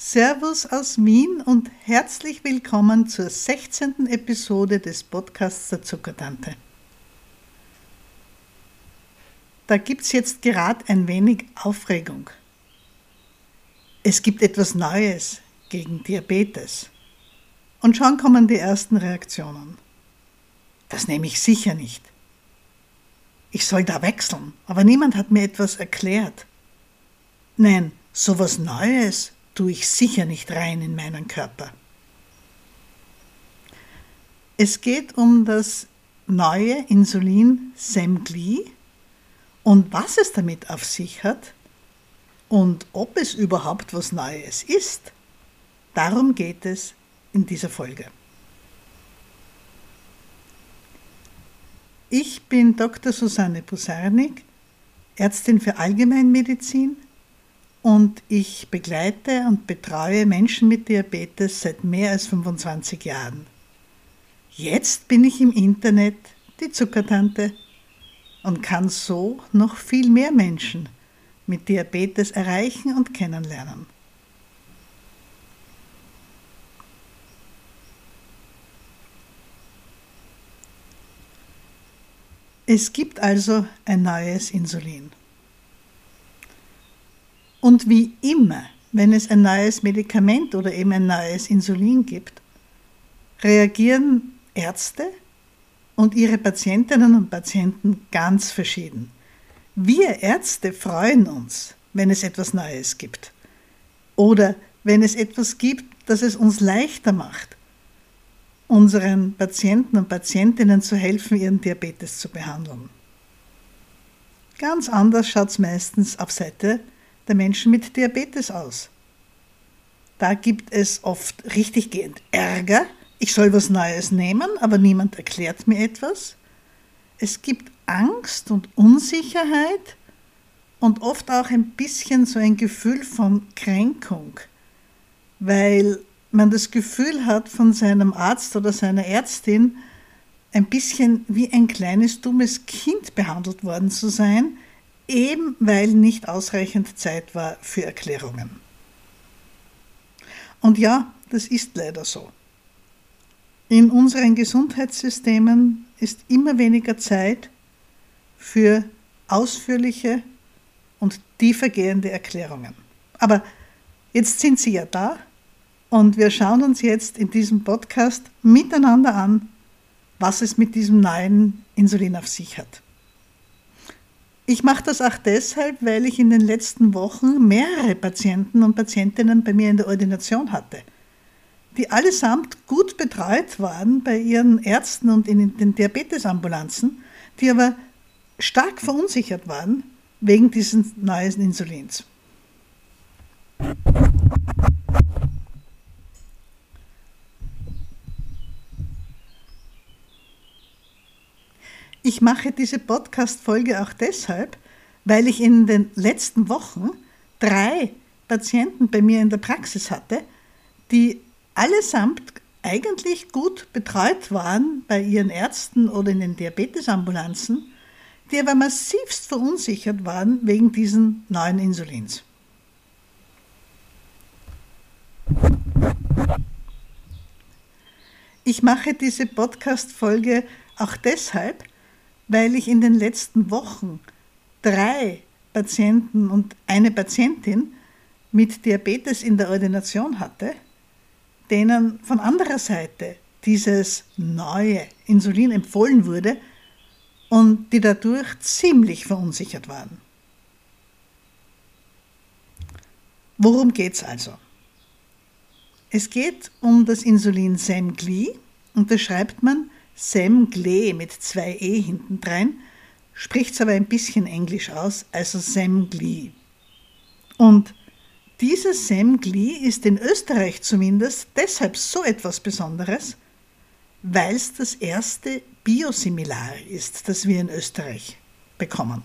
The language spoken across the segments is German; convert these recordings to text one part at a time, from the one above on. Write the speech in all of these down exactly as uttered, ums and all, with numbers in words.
Servus aus Wien und herzlich willkommen zur sechzehnten Episode des Podcasts der Zuckertante. Da gibt es jetzt gerade ein wenig Aufregung. Es gibt etwas Neues gegen Diabetes. Und schon kommen die ersten Reaktionen. Das nehme ich sicher nicht. Ich soll da wechseln, aber niemand hat mir etwas erklärt. Nein, sowas Neues tue ich sicher nicht rein in meinen Körper. Es geht um das neue Insulin Semglee und was es damit auf sich hat und ob es überhaupt was Neues ist. Darum geht es in dieser Folge. Ich bin Doktor Susanne Posarnik, Ärztin für Allgemeinmedizin, und ich begleite und betreue Menschen mit Diabetes seit mehr als fünfundzwanzig Jahren. Jetzt bin ich im Internet die Zuckertante und kann so noch viel mehr Menschen mit Diabetes erreichen und kennenlernen. Es gibt also ein neues Insulin. Und wie immer, wenn es ein neues Medikament oder eben ein neues Insulin gibt, reagieren Ärzte und ihre Patientinnen und Patienten ganz verschieden. Wir Ärzte freuen uns, wenn es etwas Neues gibt. Oder wenn es etwas gibt, das es uns leichter macht, unseren Patienten und Patientinnen zu helfen, ihren Diabetes zu behandeln. Ganz anders schaut es meistens auf Seite der Menschen mit Diabetes aus. Da gibt es oft richtiggehend Ärger. Ich soll was Neues nehmen, aber niemand erklärt mir etwas. Es gibt Angst und Unsicherheit und oft auch ein bisschen so ein Gefühl von Kränkung, weil man das Gefühl hat, von seinem Arzt oder seiner Ärztin ein bisschen wie ein kleines, dummes Kind behandelt worden zu sein, eben weil nicht ausreichend Zeit war für Erklärungen. Und ja, das ist leider so. In unseren Gesundheitssystemen ist immer weniger Zeit für ausführliche und tiefergehende Erklärungen. Aber jetzt sind sie ja da und wir schauen uns jetzt in diesem Podcast miteinander an, was es mit diesem neuen Insulin auf sich hat. Ich mache das auch deshalb, weil ich in den letzten Wochen mehrere Patienten und Patientinnen bei mir in der Ordination hatte, die allesamt gut betreut waren bei ihren Ärzten und in den Diabetesambulanzen, die aber stark verunsichert waren wegen dieses neuen Insulins. Ich mache diese Podcast-Folge auch deshalb, weil ich in den letzten Wochen drei Patienten bei mir in der Praxis hatte, die allesamt eigentlich gut betreut waren bei ihren Ärzten oder in den Diabetesambulanzen, die aber massivst verunsichert waren wegen diesen neuen Insulins. Ich mache diese Podcast-Folge auch deshalb, weil ich in den letzten Wochen drei Patienten und eine Patientin mit Diabetes in der Ordination hatte, denen von anderer Seite dieses neue Insulin empfohlen wurde und die dadurch ziemlich verunsichert waren. Worum geht es also? Es geht um das Insulin Semglee und das schreibt man Semglee mit zwei E hintendrein, spricht es aber ein bisschen Englisch aus, also Semglee. Und dieses Semglee ist in Österreich zumindest deshalb so etwas Besonderes, weil es das erste Biosimilar ist, das wir in Österreich bekommen.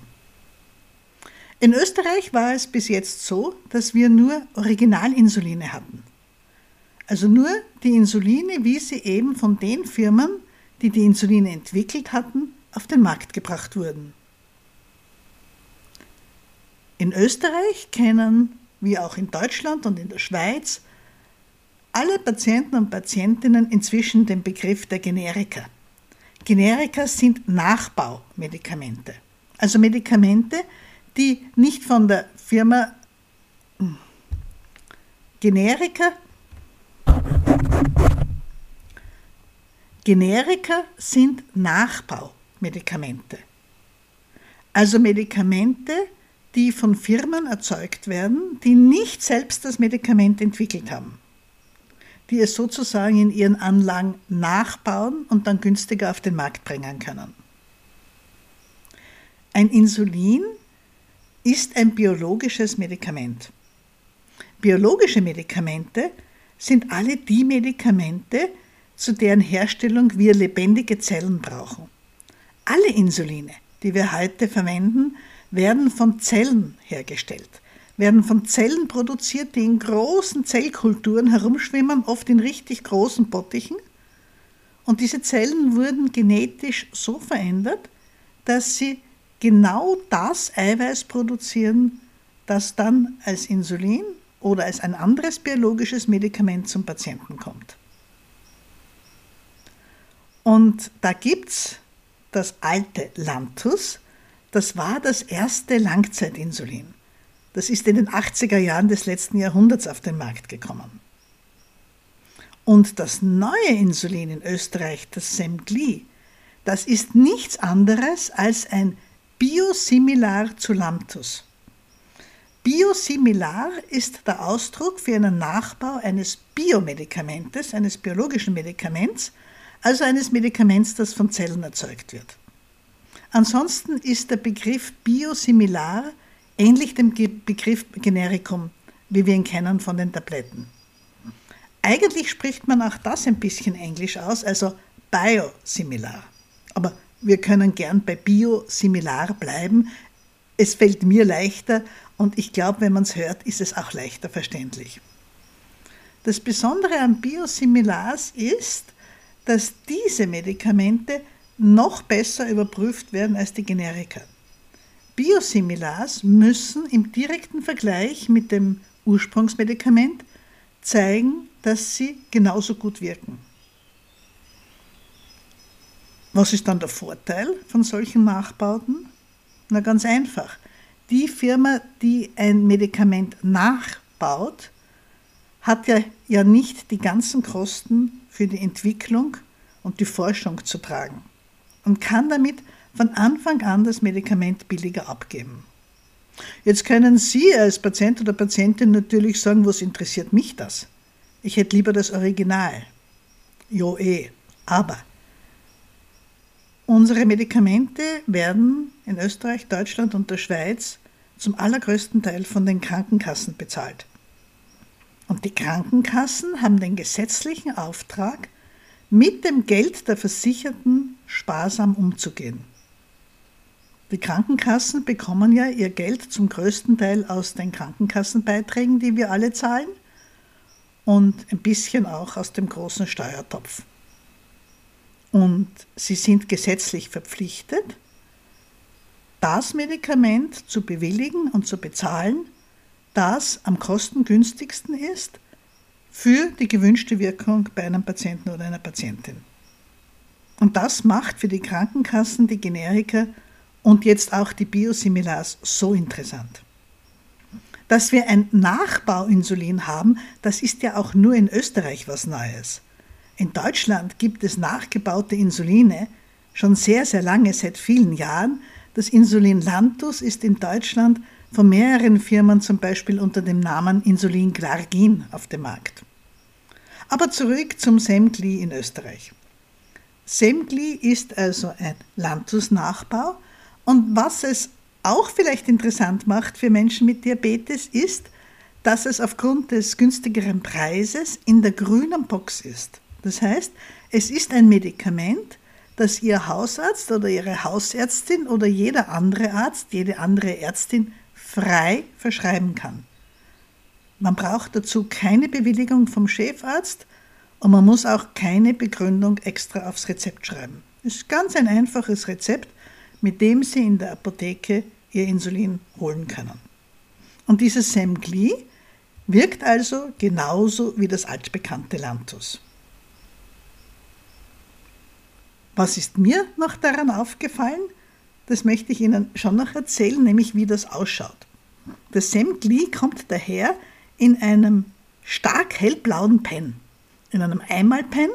In Österreich war es bis jetzt so, dass wir nur Originalinsuline hatten. Also nur die Insuline, wie sie eben von den Firmen, die die Insuline entwickelt hatten, auf den Markt gebracht wurden. In Österreich kennen wie auch in Deutschland und in der Schweiz, alle Patienten und Patientinnen inzwischen den Begriff der Generika. Generika sind Nachbaumedikamente, also Medikamente, die nicht von der Firma Generika, Generika sind Nachbaumedikamente, also Medikamente, die von Firmen erzeugt werden, die nicht selbst das Medikament entwickelt haben, die es sozusagen in ihren Anlagen nachbauen und dann günstiger auf den Markt bringen können. Ein Insulin ist ein biologisches Medikament. Biologische Medikamente sind alle die Medikamente, zu deren Herstellung wir lebendige Zellen brauchen. Alle Insuline, die wir heute verwenden, werden von Zellen hergestellt, werden von Zellen produziert, die in großen Zellkulturen herumschwimmen, oft in richtig großen Bottichen. Und diese Zellen wurden genetisch so verändert, dass sie genau das Eiweiß produzieren, das dann als Insulin oder als ein anderes biologisches Medikament zum Patienten kommt. Und da gibt es das alte Lantus, das war das erste Langzeitinsulin. Das ist in den achtziger Jahren des letzten Jahrhunderts auf den Markt gekommen. Und das neue Insulin in Österreich, das Semglee, das ist nichts anderes als ein Biosimilar zu Lantus. Biosimilar ist der Ausdruck für einen Nachbau eines Biomedikamentes, eines biologischen Medikaments, also eines Medikaments, das von Zellen erzeugt wird. Ansonsten ist der Begriff Biosimilar ähnlich dem Begriff Generikum, wie wir ihn kennen von den Tabletten. Eigentlich spricht man auch das ein bisschen Englisch aus, also Biosimilar. Aber wir können gern bei Biosimilar bleiben. Es fällt mir leichter und ich glaube, wenn man es hört, ist es auch leichter verständlich. Das Besondere an Biosimilars ist, dass diese Medikamente noch besser überprüft werden als die Generika. Biosimilars müssen im direkten Vergleich mit dem Ursprungsmedikament zeigen, dass sie genauso gut wirken. Was ist dann der Vorteil von solchen Nachbauten? Na, ganz einfach. Die Firma, die ein Medikament nachbaut, hat ja, ja nicht die ganzen Kosten für die Entwicklung und die Forschung zu tragen und kann damit von Anfang an das Medikament billiger abgeben. Jetzt können Sie als Patient oder Patientin natürlich sagen, was interessiert mich das? Ich hätte lieber das Original. Jo eh, aber unsere Medikamente werden in Österreich, Deutschland und der Schweiz zum allergrößten Teil von den Krankenkassen bezahlt. Und die Krankenkassen haben den gesetzlichen Auftrag, mit dem Geld der Versicherten sparsam umzugehen. Die Krankenkassen bekommen ja ihr Geld zum größten Teil aus den Krankenkassenbeiträgen, die wir alle zahlen, und ein bisschen auch aus dem großen Steuertopf. Und sie sind gesetzlich verpflichtet, das Medikament zu bewilligen und zu bezahlen, das am kostengünstigsten ist für die gewünschte Wirkung bei einem Patienten oder einer Patientin. Und das macht für die Krankenkassen die Generika und jetzt auch die Biosimilars so interessant. Dass wir ein Nachbauinsulin haben, das ist ja auch nur in Österreich was Neues. In Deutschland gibt es nachgebaute Insuline schon sehr, sehr lange, seit vielen Jahren. Das Insulin Lantus ist in Deutschland von mehreren Firmen zum Beispiel unter dem Namen Insulin Glargin auf dem Markt. Aber zurück zum Semglee in Österreich. Semglee ist also ein Lantus-Nachbau und was es auch vielleicht interessant macht für Menschen mit Diabetes ist, dass es aufgrund des günstigeren Preises in der grünen Box ist. Das heißt, es ist ein Medikament, das Ihr Hausarzt oder Ihre Hausärztin oder jeder andere Arzt, jede andere Ärztin frei verschreiben kann. Man braucht dazu keine Bewilligung vom Chefarzt und man muss auch keine Begründung extra aufs Rezept schreiben. Es ist ganz ein einfaches Rezept, mit dem Sie in der Apotheke Ihr Insulin holen können. Und dieses Semglee Wirkt also genauso wie das altbekannte Lantus. Was ist mir noch daran aufgefallen? Das möchte ich Ihnen schon noch erzählen, nämlich wie das ausschaut. Das Semglee kommt daher in einem stark hellblauen Pen, in einem Einmalpen,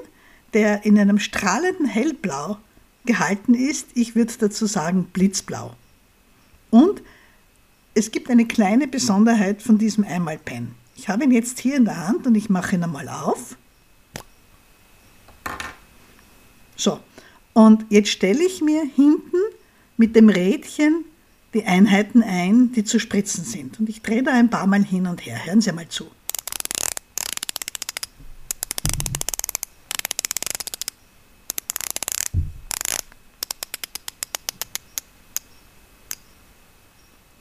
der in einem strahlenden Hellblau gehalten ist. Ich würde dazu sagen blitzblau. Und es gibt eine kleine Besonderheit von diesem Einmalpen. Ich habe ihn jetzt hier in der Hand und ich mache ihn einmal auf. So, und jetzt stelle ich mir hinten mit dem Rädchen die Einheiten ein, die zu spritzen sind. Und ich drehe da ein paar Mal hin und her. Hören Sie mal zu.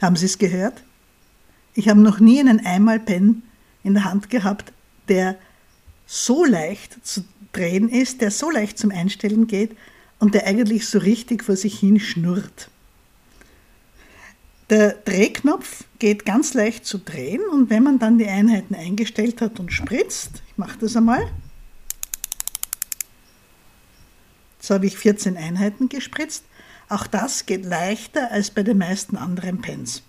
Haben Sie es gehört? Ich habe noch nie einen Einmalpen in der Hand gehabt, der so leicht zu drehen ist, der so leicht zum Einstellen geht und der eigentlich so richtig vor sich hin schnurrt. Der Drehknopf geht ganz leicht zu drehen und wenn man dann die Einheiten eingestellt hat und spritzt, ich mache das einmal, so habe ich vierzehn Einheiten gespritzt. Auch das geht leichter als bei den meisten anderen Pens.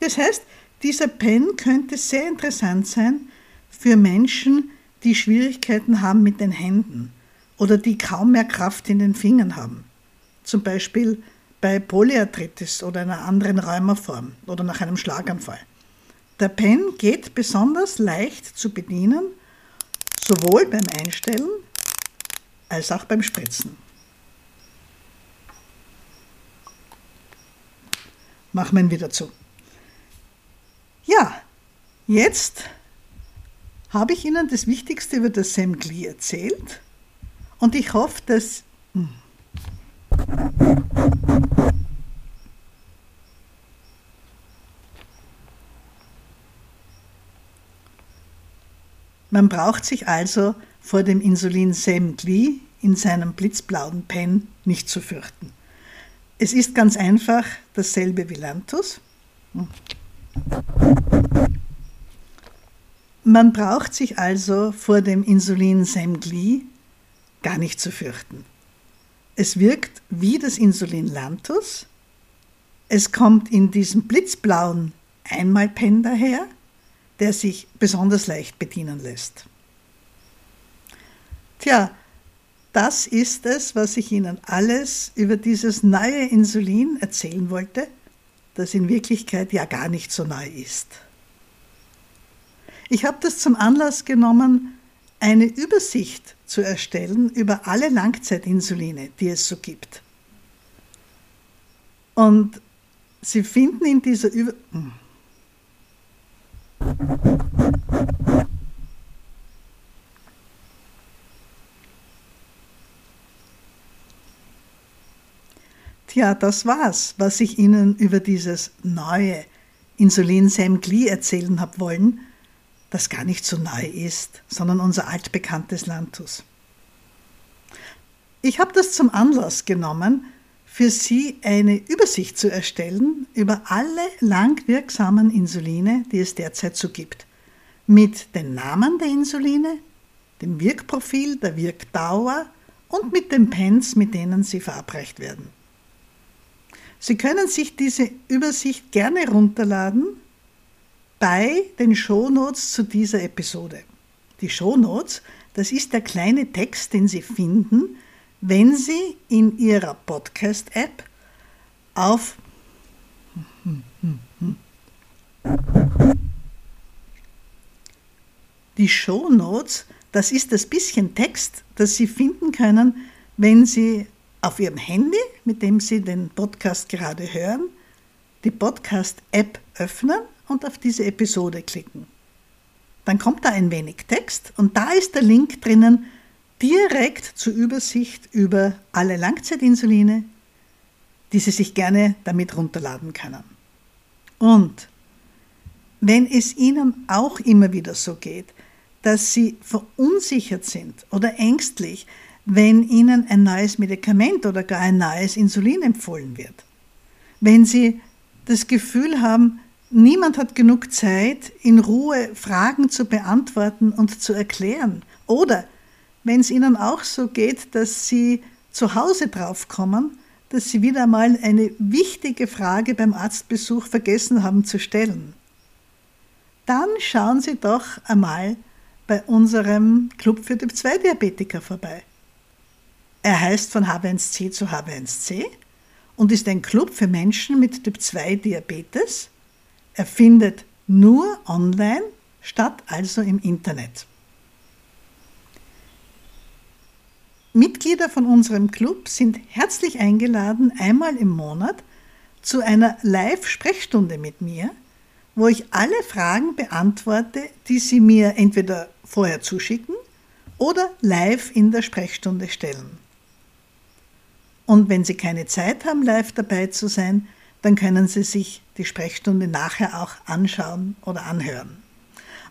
Das heißt, dieser Pen könnte sehr interessant sein für Menschen, die Schwierigkeiten haben mit den Händen oder die kaum mehr Kraft in den Fingern haben. Zum Beispiel bei Polyarthritis oder einer anderen Rheumaform oder nach einem Schlaganfall. Der Pen geht besonders leicht zu bedienen, sowohl beim Einstellen als auch beim Spritzen. Machen wir ihn wieder zu. Ja, jetzt habe ich Ihnen das Wichtigste über das Semglee erzählt und ich hoffe, dass... Man braucht sich also vor dem Insulin Semglee in seinem blitzblauen Pen nicht zu fürchten. Es ist ganz einfach dasselbe wie Lantus. Man braucht sich also vor dem Insulin Semglee gar nicht zu fürchten. Es wirkt wie das Insulin Lantus. Es kommt in diesem blitzblauen Einmalpen daher, der sich besonders leicht bedienen lässt. Tja, das ist es, was ich Ihnen alles über dieses neue Insulin erzählen wollte, das in Wirklichkeit ja gar nicht so neu ist. Ich habe das zum Anlass genommen, eine Übersicht zu erstellen über alle Langzeitinsuline, die es so gibt. Und Sie finden in dieser Über... Ja, das war's, was ich Ihnen über dieses neue Insulin Semglee erzählen habe wollen, das gar nicht so neu ist, sondern unser altbekanntes Lantus. Ich habe das zum Anlass genommen, für Sie eine Übersicht zu erstellen über alle langwirksamen Insuline, die es derzeit so gibt, mit den Namen der Insuline, dem Wirkprofil, der Wirkdauer und mit den Pens, mit denen sie verabreicht werden. Sie können sich diese Übersicht gerne runterladen bei den Shownotes zu dieser Episode. Die Shownotes, das ist der kleine Text, den Sie finden, wenn Sie in Ihrer Podcast-App auf die Shownotes, das ist das bisschen Text, das Sie finden können, wenn Sie auf Ihrem Handy, mit dem Sie den Podcast gerade hören, die Podcast-App öffnen und auf diese Episode klicken. Dann kommt da ein wenig Text und da ist der Link drinnen direkt zur Übersicht über alle Langzeitinsuline, die Sie sich gerne damit runterladen können. Und wenn es Ihnen auch immer wieder so geht, dass Sie verunsichert sind oder ängstlich, wenn Ihnen ein neues Medikament oder gar ein neues Insulin empfohlen wird. Wenn Sie das Gefühl haben, Niemand hat genug Zeit, in Ruhe Fragen zu beantworten und zu erklären. Oder wenn es Ihnen auch so geht, dass Sie zu Hause draufkommen, dass Sie wieder mal eine wichtige Frage beim Arztbesuch vergessen haben zu stellen. Dann schauen Sie doch einmal bei unserem Club für Typ zwei Diabetiker vorbei. Er heißt von H b A eins c zu H b A eins c und ist ein Club für Menschen mit Typ zwei Diabetes. Er findet nur online statt, also im Internet. Mitglieder von unserem Club sind herzlich eingeladen, einmal im Monat zu einer Live-Sprechstunde mit mir, wo ich alle Fragen beantworte, die Sie mir entweder vorher zuschicken oder live in der Sprechstunde stellen. Und wenn Sie keine Zeit haben, live dabei zu sein, dann können Sie sich die Sprechstunde nachher auch anschauen oder anhören.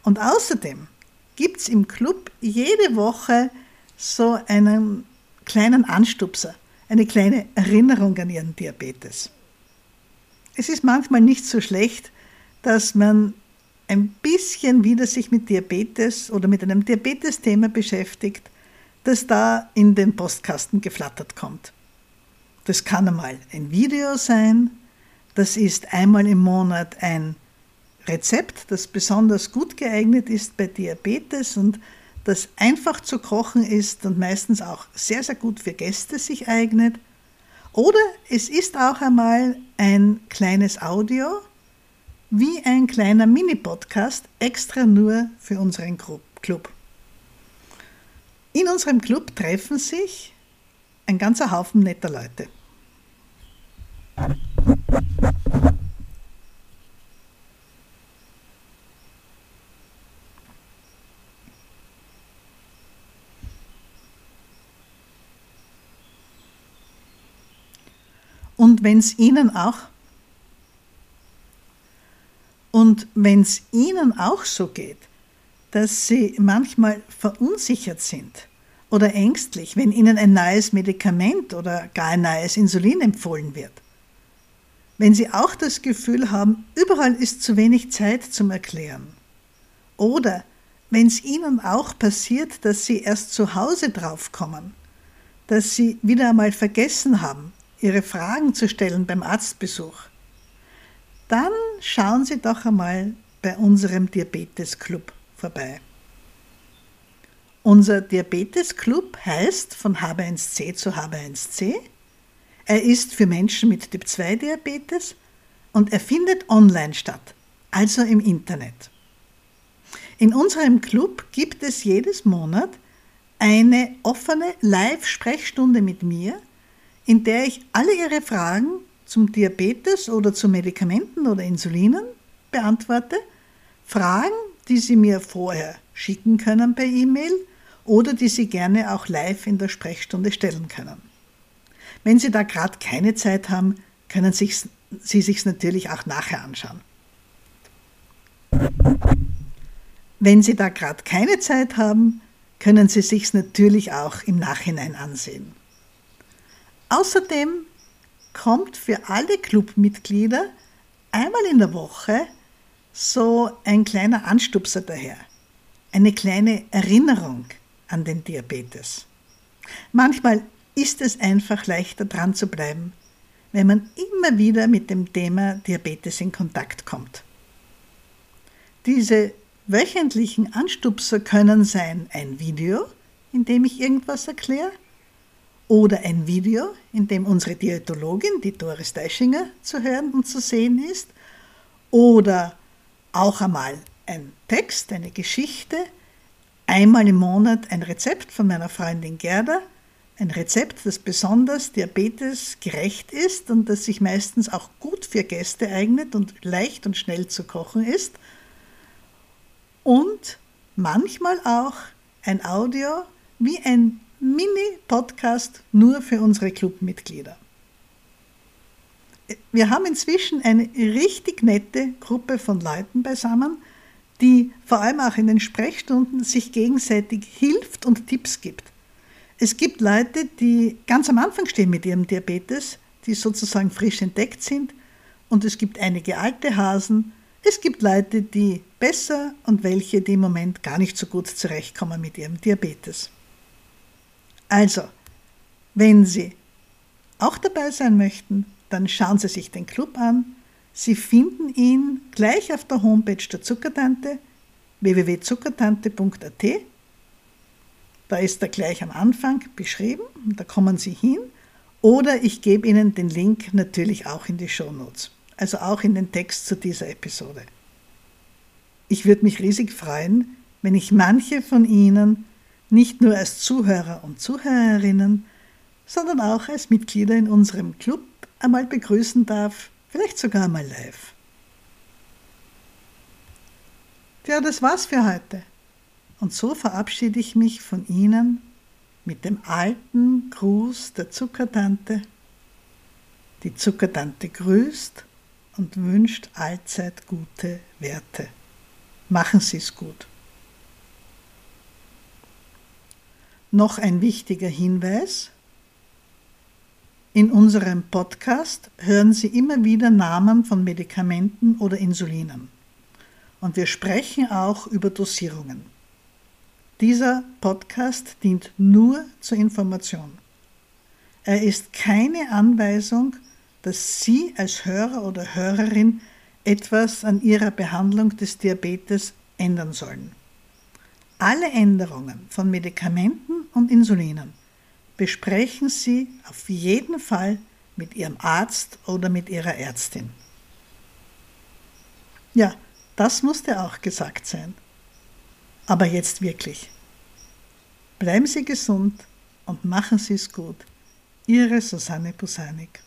Und außerdem gibt es im Club jede Woche so einen kleinen Anstupser, eine kleine Erinnerung an Ihren Diabetes. Es ist manchmal nicht so schlecht, dass man ein bisschen wieder sich mit Diabetes oder mit einem Diabetes-Thema beschäftigt, das da in den Postkasten geflattert kommt. Das kann einmal ein Video sein, das ist einmal im Monat ein Rezept, das besonders gut geeignet ist bei Diabetes und das einfach zu kochen ist und meistens auch sehr, sehr gut für Gäste sich eignet. Oder es ist auch einmal ein kleines Audio, wie ein kleiner Mini-Podcast, extra nur für unseren Club. In unserem Club treffen sich ein ganzer Haufen netter Leute. Und wenn es Ihnen auch und wenn es Ihnen auch so geht, dass Sie manchmal verunsichert sind oder ängstlich, wenn Ihnen ein neues Medikament oder gar ein neues Insulin empfohlen wird, wenn Sie auch das Gefühl haben, überall ist zu wenig Zeit zum Erklären, oder wenn es Ihnen auch passiert, dass Sie erst zu Hause draufkommen, dass Sie wieder einmal vergessen haben, Ihre Fragen zu stellen beim Arztbesuch, dann schauen Sie doch einmal bei unserem Diabetes-Club vorbei. Unser Diabetes-Club heißt von H b A eins c zu H b A eins c. Er ist für Menschen mit Typ zwei Diabetes und er findet online statt, also im Internet. In unserem Club gibt es jedes Monat eine offene Live-Sprechstunde mit mir, in der ich alle Ihre Fragen zum Diabetes oder zu Medikamenten oder Insulinen beantworte. Fragen, die Sie mir vorher schicken können per E-Mail oder die Sie gerne auch live in der Sprechstunde stellen können. Wenn Sie da gerade keine Zeit haben, können Sie sich's natürlich auch nachher anschauen. Wenn Sie da gerade keine Zeit haben, können Sie sich's natürlich auch im Nachhinein ansehen. Außerdem kommt für alle Clubmitglieder einmal in der Woche so ein kleiner Anstupser daher, eine kleine Erinnerung an den Diabetes. Manchmal ist es einfach leichter dran zu bleiben, wenn man immer wieder mit dem Thema Diabetes in Kontakt kommt. Diese wöchentlichen Anstupser können sein ein Video, in dem ich irgendwas erkläre, oder ein Video, in dem unsere Diätologin, die Doris Teischinger, zu hören und zu sehen ist. Oder auch einmal ein Text, eine Geschichte. Einmal im Monat ein Rezept von meiner Freundin Gerda. Ein Rezept, das besonders diabetesgerecht ist und das sich meistens auch gut für Gäste eignet und leicht und schnell zu kochen ist. Und manchmal auch ein Audio wie ein Mini-Podcast nur für unsere Clubmitglieder. Wir haben inzwischen eine richtig nette Gruppe von Leuten beisammen, die vor allem auch in den Sprechstunden sich gegenseitig hilft und Tipps gibt. Es gibt Leute, die ganz am Anfang stehen mit ihrem Diabetes, die sozusagen frisch entdeckt sind, und es gibt einige alte Hasen, Es gibt Leute, die besser und welche, die im Moment gar nicht so gut zurechtkommen mit ihrem Diabetes. Also, wenn Sie auch dabei sein möchten, dann schauen Sie sich den Club an. Sie finden ihn gleich auf der Homepage der Zuckertante, w w w punkt zuckertante punkt a t. Da ist er gleich am Anfang beschrieben, da kommen Sie hin. Oder ich gebe Ihnen den Link natürlich auch in die Shownotes, also auch in den Text zu dieser Episode. Ich würde mich riesig freuen, wenn ich manche von Ihnen nicht nur als Zuhörer und Zuhörerinnen, sondern auch als Mitglieder in unserem Club einmal begrüßen darf, vielleicht sogar einmal live. Ja, das war's für heute. Und so verabschiede ich mich von Ihnen mit dem alten Gruß der Zuckertante. Die Zuckertante grüßt und wünscht allzeit gute Werte. Machen Sie es gut. Noch ein wichtiger Hinweis. In unserem Podcast hören Sie immer wieder Namen von Medikamenten oder Insulinen. Und wir sprechen auch über Dosierungen. Dieser Podcast dient nur zur Information. Er ist keine Anweisung, dass Sie als Hörer oder Hörerin etwas an Ihrer Behandlung des Diabetes ändern sollen. Alle Änderungen von Medikamenten und Insulinen besprechen Sie auf jeden Fall mit Ihrem Arzt oder mit Ihrer Ärztin. Ja, das musste auch gesagt sein. Aber jetzt wirklich. Bleiben Sie gesund und machen Sie es gut. Ihre Susanne Posarnik.